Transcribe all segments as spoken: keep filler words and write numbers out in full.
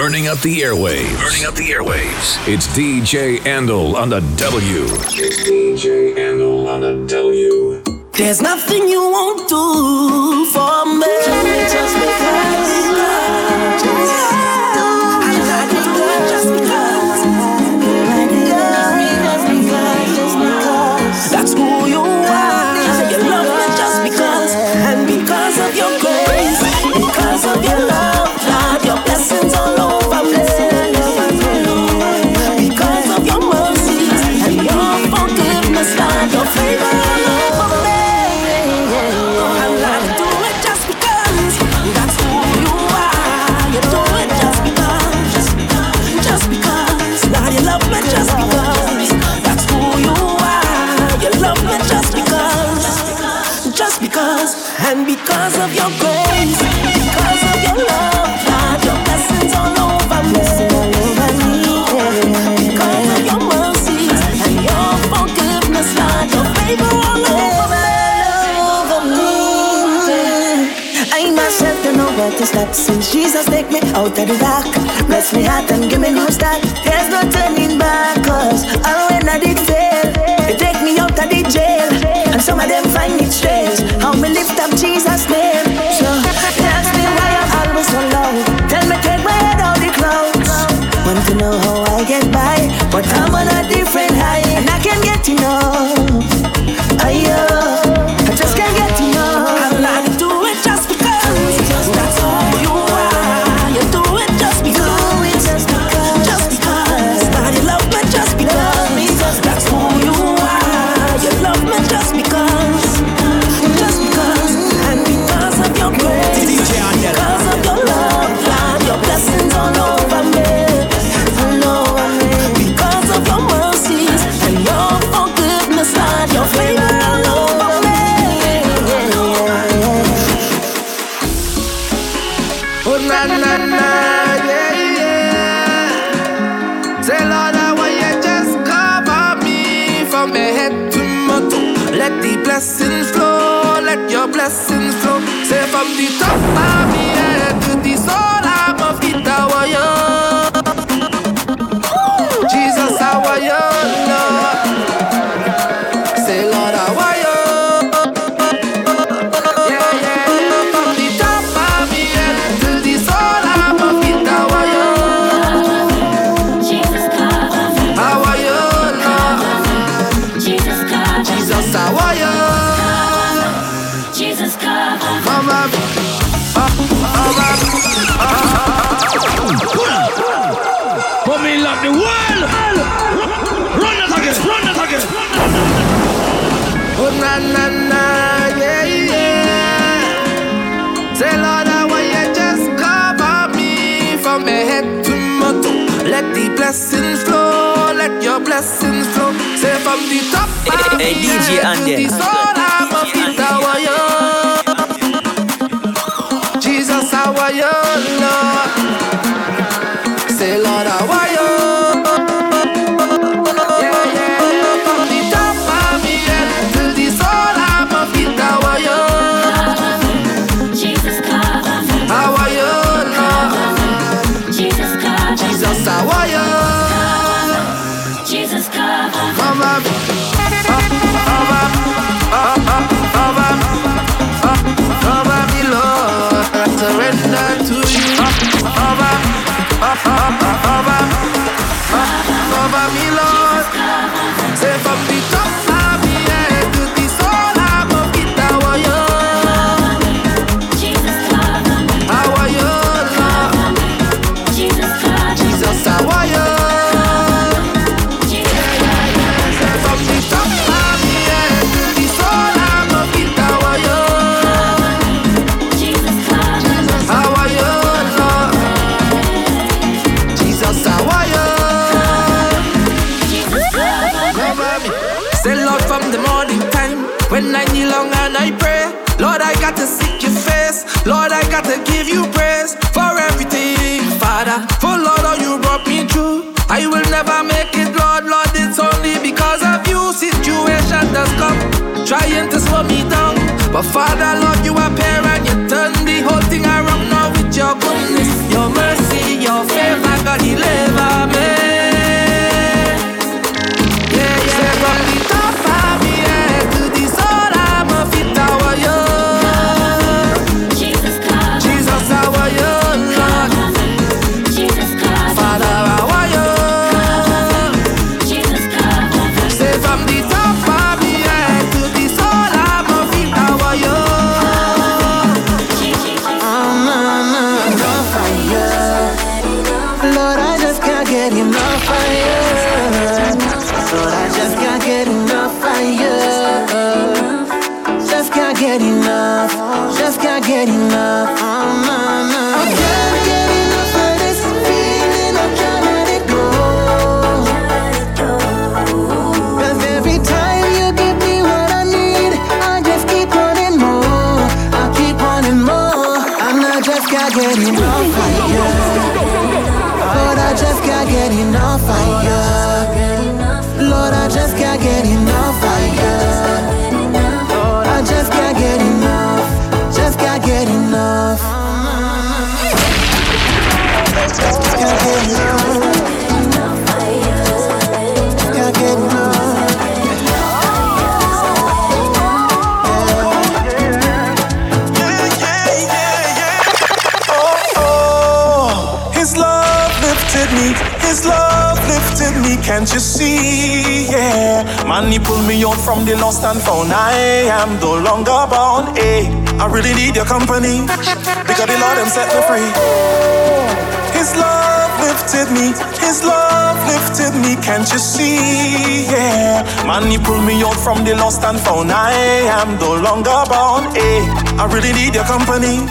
Burning up the airwaves. Burning up the airwaves. It's D J Andell on the W. It's D J Andell on the W. There's nothing you won't do for me. Just because. Just because. Since Jesus take me out of the dark, bless me heart and give me new start. There's no turning back, cause all when I did fail, they take me out of the jail, and some of them find it strange how me lift up Jesus' name. So they ask me why I'm always so low. Tell me take my head out the clouds. Want to know how I get by, but I'm on a different high, and I can't get enough. Ayo, I just can't get enough. I'm not doing it just because. That's all. Blessings flow, say from the top of the head to the soul of it, our young Jesus, our young Lord. Say Lord, our young. Yeah, yeah. From the top of the head to the soul of it, our young Jesus, our young Lord. Jesus, Jesus, our young. The world, run that again, run that again. Oh na na na, yeah yeah. Say Lord, I want you just cover me from my head to my toe. Let the blessings flow, let your blessings flow. Say from the top of the head to the soul of it, our young Jesus, our young Lord. Say Lord, I want. Trying to slow me down, but Father, Lord, you are parent. You turn the whole thing around now with your goodness, your mercy, your favor. get enough fire. But I just can't get enough fire. Just can't get enough. Just can't get enough. Oh, my, my. I can't get enough of this feeling. I can't let it go. Cause every time you give me what I need, I just keep wanting more. I keep wanting more. I'm not just can't get enough fire. I just can't get enough of you. Lord, I just can't get enough of you. I just can't get enough. Just can't get enough. Just can't get enough. Just can't get enough. His love lifted me, can't you see? Yeah, man, he pulled me out from the lost and found. I am no longer bound. Hey, I really need your company because the Lord him set me free. His love lifted me, His love lifted me, can't you see? Yeah, man, he pulled me out from the lost and found. I am no longer bound. Hey, I really need your company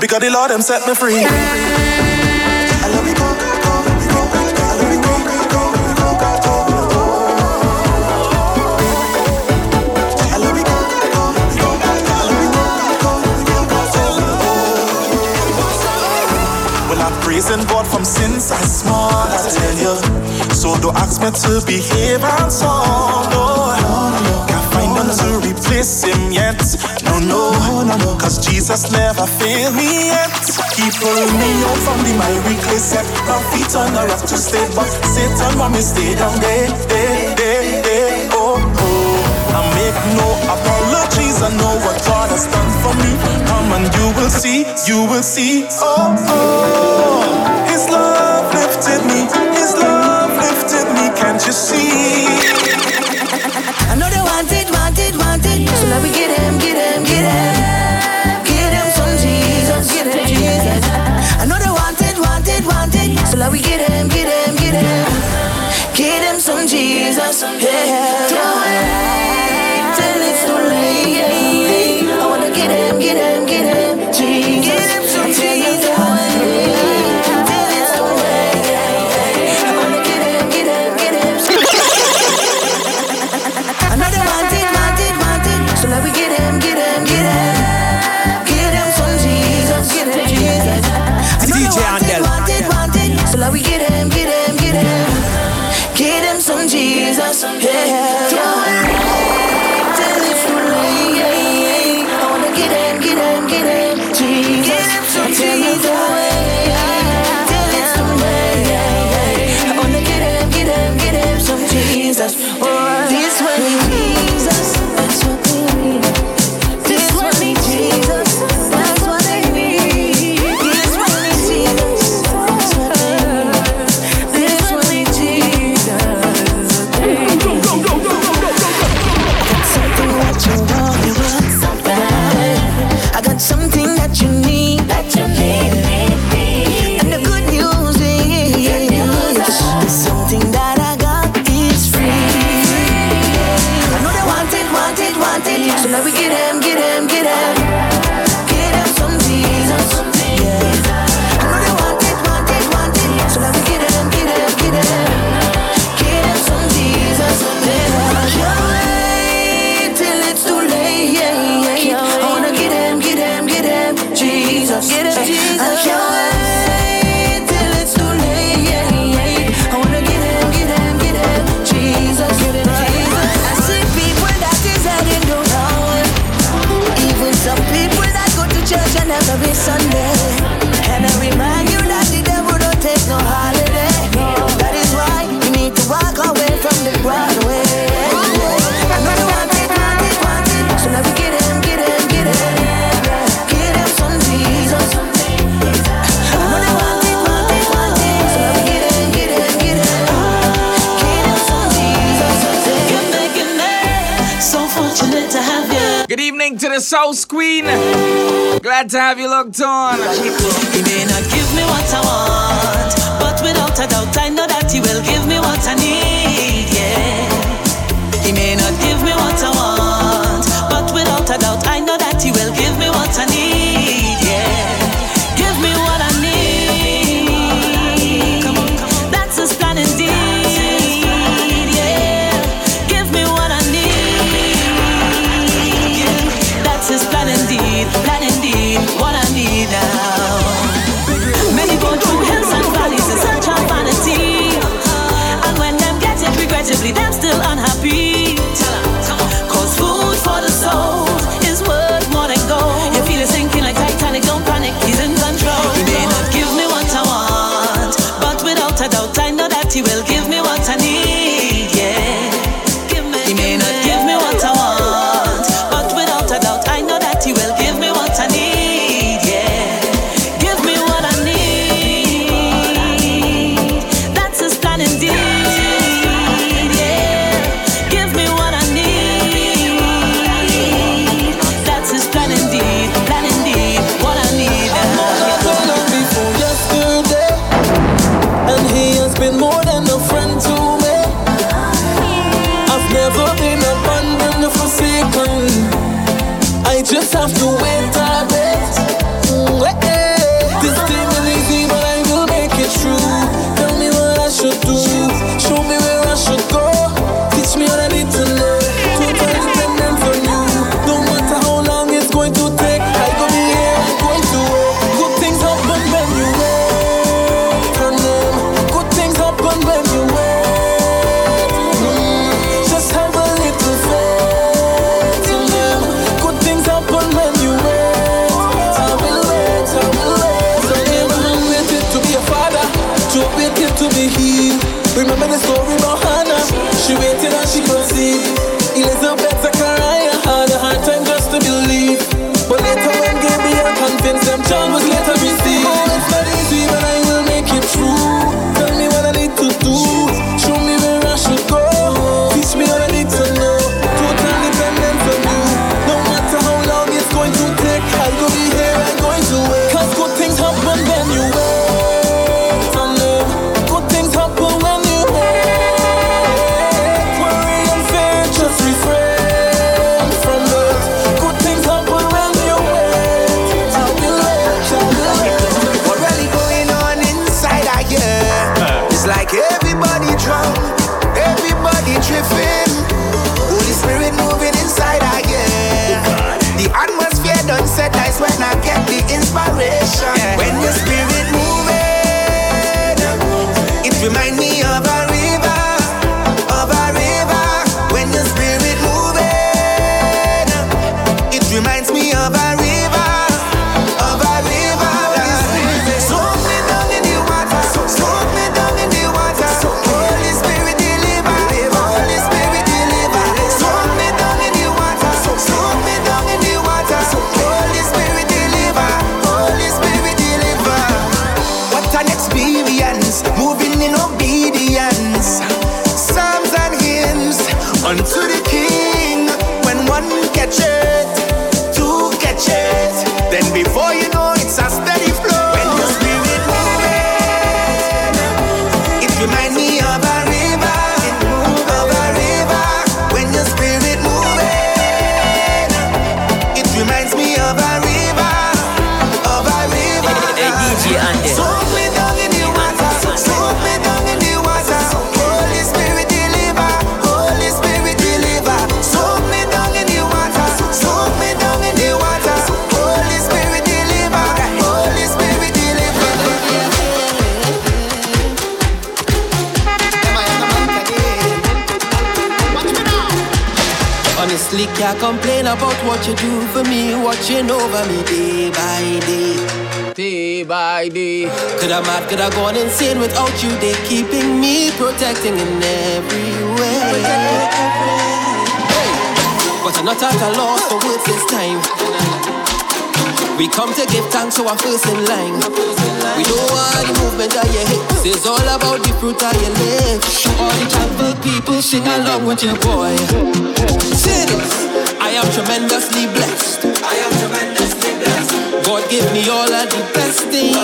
because the Lord him set me free. I love you. And born from sins I small, I tell you. So don't ask me to behave at all, no. Can't find none to replace him yet, no, no. Cause Jesus never failed me yet. He pulled me out from the miry clay, set my feet on the rock to stay. But Satan want me stay down there, there, there, there, oh, oh. I make no apologies, I know what God has done for me. Come and you will see, you will see, oh, oh. His love lifted me, His love lifted me, can't you see? I know they wanted, wanted, wanted, so let me get him, get him, get him. Get him from Jesus, get him, Jesus. I know they wanted, wanted, wanted, so let me get him, get him, get him. Get him some Jesus, yeah. Don't wait till it's too late. I wanna get him, get him, get him, Jesus. Get him some Jesus. We get him, get him, get him. Get him some Jesus, yeah. Till it's too late. I wanna get him, get him, get him. Jesus, get him some Jesus. Till it's too late. I wanna get him, get him, get him some Jesus. Oh, this one Jesus. That's what we need. Something that you need, that you need, need, need. And the good news is, good news is the something that I got is free. I know they wanted, wanted, wanted, so let me get him, get him, get him. Get him some Jesus, yeah. I know they wanted, wanted, wanted, so let me get him, get him, get him. Get him some Jesus, yeah. Can't wait till it's too late, yeah, yeah, yeah. Jesus, get him, Jesus. I can't wait till it's too late. I wanna get him, get him, get him, Jesus, get him, Jesus. I see people that is heading down, even some people that go to church and every Sunday. And I remind you that the devil don't take no holiday. That is why you need to walk away from the Broadway. I know you want it, want it, want it, so let me get him, get him, get him. Good evening to the South Queen. Glad to have you looked on. You may not give me what I want, but without a doubt I know that to be healed. Remember the story about Hannah? She waited and she conceived. Elizabeth, Zechariah had a hard time just to believe. But later when Gabriel convinced them, John was later received. Oh, it's not easy, but I will make it true. Tell me what I need to do. Show me where I should go. Teach me what I need to know. Total dependence on you. No matter how long it's going to take, I'll go be here, I'm going to wait. Cause good things happen when you wait. When I get the inspiration, yeah. When your spirit moving, it reminds me of a river, of a river. When your spirit moving, it reminds me of a river, of a river. Soak me down in the water, soak me down in the water. Holy Spirit deliver, Holy Spirit deliver. Soak me down in the water, soak me down in the water. Moving in obedience, psalms and hymns unto the King. When one catch it, two catch it, then before you know it's a steady flow. When your spirit moves, it reminds me of a river, of a river. When your spirit moves, it reminds me of a river, of a river. D J Andell. Can't complain about what you do for me, watching over me day by day, day by day. Could I mad, could I gone insane without you? They keeping me, protecting in every way. Hey. But I'm not at a loss for words this time. We come to give thanks to our first in line. We know all the movement of your hips is all about the fruit of your lips. All the travel people sing along with your boy. Say this, I am tremendously blessed. I am tremendously blessed. God give me all of the best things.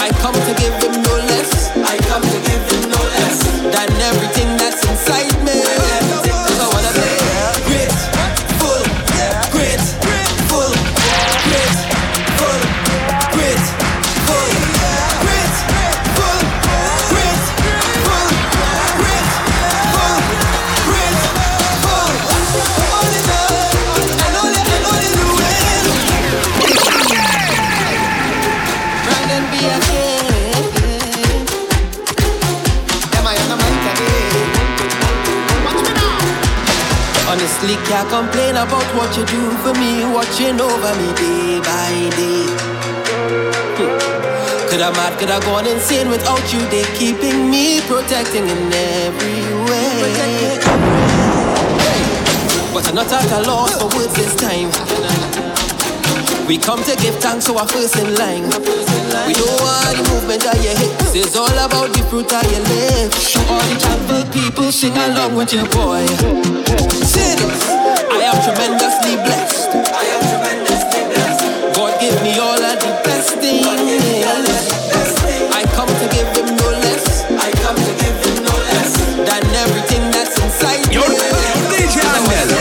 I come to give him no less. I come to give him no less than everything that's inside me. I wanna be grateful, grateful, grateful, grateful. Honestly, can't complain about what you do for me, watching over me day by day. Hmm. Could I mad, could I gone insane without you? They keeping me, protecting in every way. Hey. But I'm not at a loss for words this time. We come to give thanks to our first in line. We know all the movement of your hips is all about the fruit of your lips. All the travel people sing along with your boy. Say this, I am tremendously blessed. I am tremendously blessed. God give me all of the best things. I come to give him no less. I come to give him no less than everything that's inside me. You're D J Andell.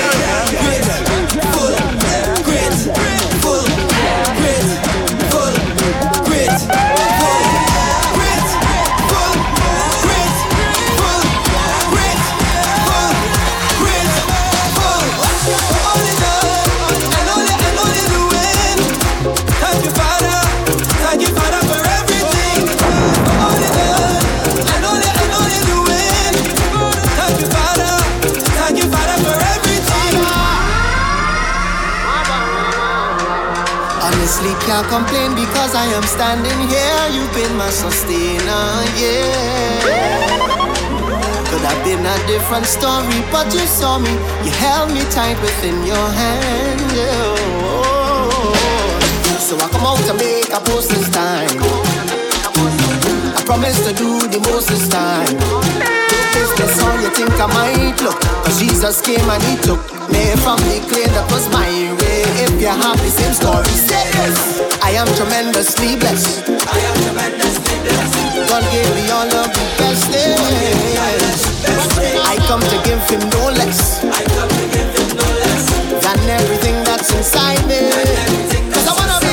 Can't complain because I am standing here. You've been my sustainer, yeah. Could have been a different story, but you saw me. You held me tight within your hand, yeah. So I come out to make a post this time. I promise to do the most this time. That's all you think I might look. Cause Jesus came and he took me from the clay that was my way. If you're happy, same story, say yes. I am tremendously blessed. I am tremendously blessed. God gave me all of the best days. I come to give him no less. I come to give him no less than everything that's inside me. Cause I wanna be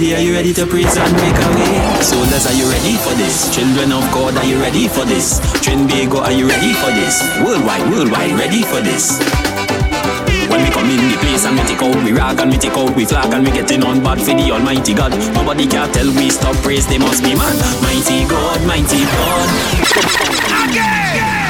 are you ready to praise and make a way? Soldiers, are you ready for this? Children of God, are you ready for this? Trinbago, are you ready for this? Worldwide, worldwide, ready for this? When we come in the place and we take out, we rag and we take out, we flag and we getting on bad for the Almighty God. Nobody can tell we stop praise, they must be mad. Mighty God, mighty God. Okay!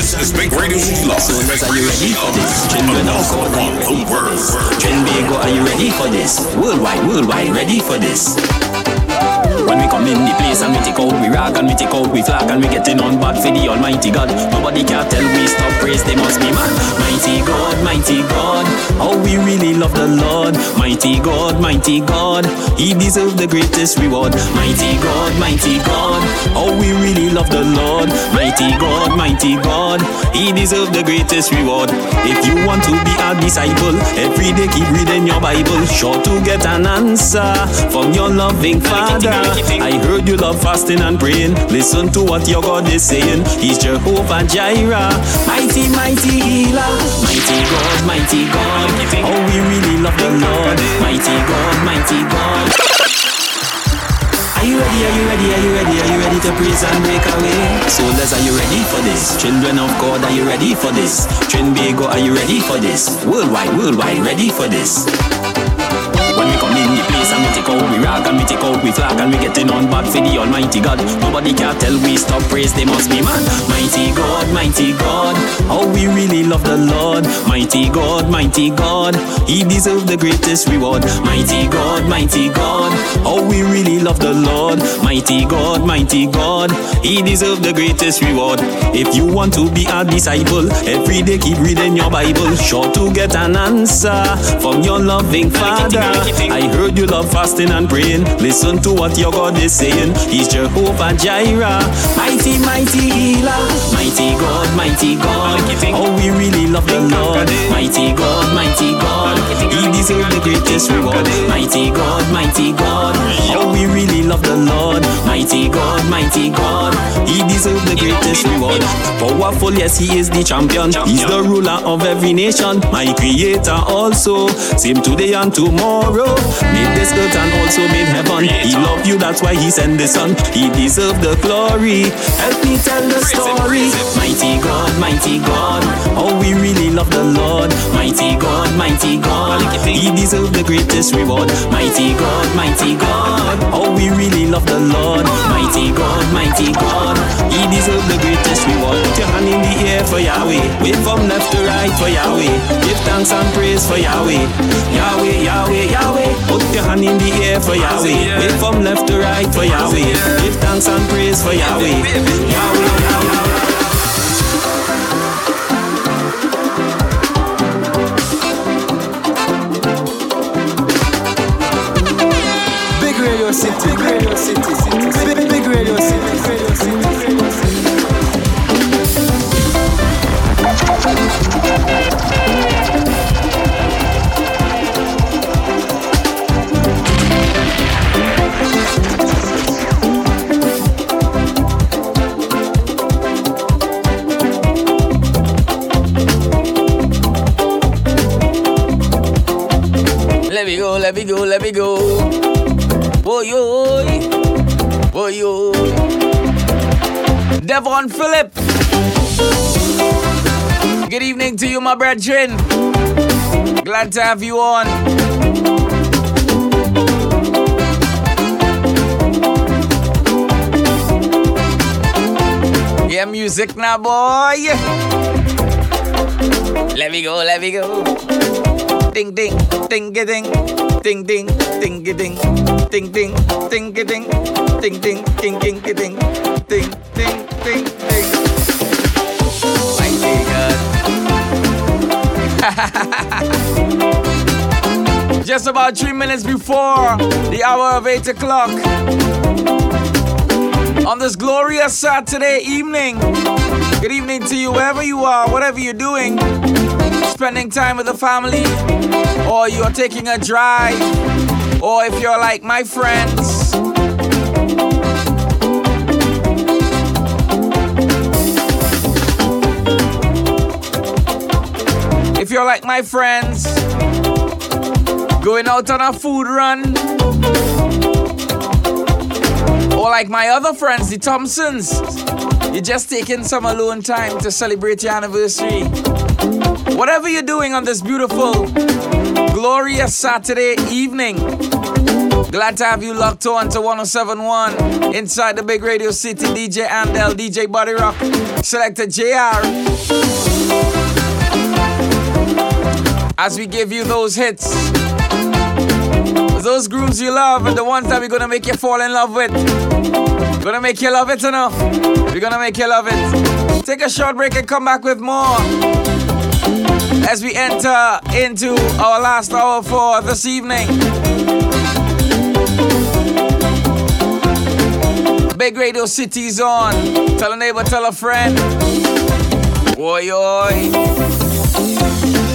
This is Big Radio City Love. Soldiers, are you ready for this? Children of God, are you ready for this? Trinbago, are you ready for this? Worldwide, worldwide, ready for this? When we come in the place and we take out, we rag and we take out, we flag and we getting on bad for the Almighty God. Nobody can tell we stop praise, they must be mad. Mighty God, mighty God, how we really love the Lord. Mighty God, mighty God, he deserves the greatest reward. Mighty God, mighty God, how we really love the Lord. Mighty God, mighty God, he deserves the greatest reward. If you want to be a disciple, every day keep reading your Bible, sure to get an answer from your loving Father. I heard you love fasting and praying. Listen to what your God is saying. He's Jehovah Jireh, mighty, mighty healer. Mighty God, mighty God, oh, we really love the Lord. Mighty God, mighty God. Are you ready, are you ready, are you ready, are you ready to praise and make a way? Soldiers, are you ready for this? Children of God, are you ready for this? Trinbago, are you ready for this? Worldwide, worldwide, ready for this? When we come in the place and we take out, we rag and we take out, we flag and we getting on bad for the Almighty God. Nobody can tell we stop praise, they must be mad. Mighty God, mighty God, how we really love the Lord. Mighty God, mighty God, he deserves the greatest reward. Mighty God, mighty God, how we really love the Lord. Mighty God, mighty God, he deserves the greatest reward. If you want to be a disciple, every day keep reading your Bible, sure to get an answer from your loving Father. I heard you love fasting and praying. Listen to what your God is saying. He's Jehovah Jireh, mighty, mighty healer. Mighty God, mighty God, oh, we really love the Lord. Mighty God, mighty God, he deserves the greatest reward. Mighty God, mighty God, oh, we really love the Lord. Mighty God, mighty God, he deserves the greatest reward. Powerful, yes, he is the champion. He's the ruler of every nation. My creator also, same today and tomorrow. Made this earth and also made heaven. He loved you, that's why he sent the Son. He deserved the glory. Help me tell the story. Mighty God, mighty God, oh, we really love the Lord. Mighty God, mighty God, he deserved the greatest reward. Mighty God, mighty God, oh, we really love the Lord. Mighty God, mighty God, he deserved the greatest reward. Put your hand in the air for Yahweh. Wave from left to right for Yahweh. Give thanks and praise for Yahweh. Yahweh, Yahweh, Yahweh. Put your hand in the air for Yahweh. Wave from left to right for Yahweh. Give thanks and praise for Yahweh. Yahweh, Yahweh, Yahweh. let me go, let me go, let me go. Boy, boy, boy. Devon Phillip. Good evening to you, my brethren. Glad to have you on. Yeah, music now, boy. Let me go, let me go. Ding ding, ding ding, ding ding, ding ding, ding ding, ding ding, ding ding, ding ding, ding ding, ding ding, ding. Mighty God. Just about three minutes before the hour of eight o'clock on this glorious Saturday evening. Good evening to you, wherever you are, whatever you're doing. Spending time with the family, or you're taking a drive, or if you're like my friends, if you're like my friends, going out on a food run, or like my other friends, the Thompsons, you're just taking some alone time to celebrate your anniversary. Whatever you're doing on this beautiful, glorious Saturday evening, glad to have you locked on to one oh seven point one inside the Big Radio City. D J Andell, D J Bodyroc, Selecta Junior As we give you those hits, those grooves you love, and the ones that we're gonna make you fall in love with. Gonna make you love it enough. We're gonna make you love it. Take a short break and come back with more. As we enter into our last hour for this evening. Big Radio City's on. Tell a neighbor, tell a friend. Oi, oi.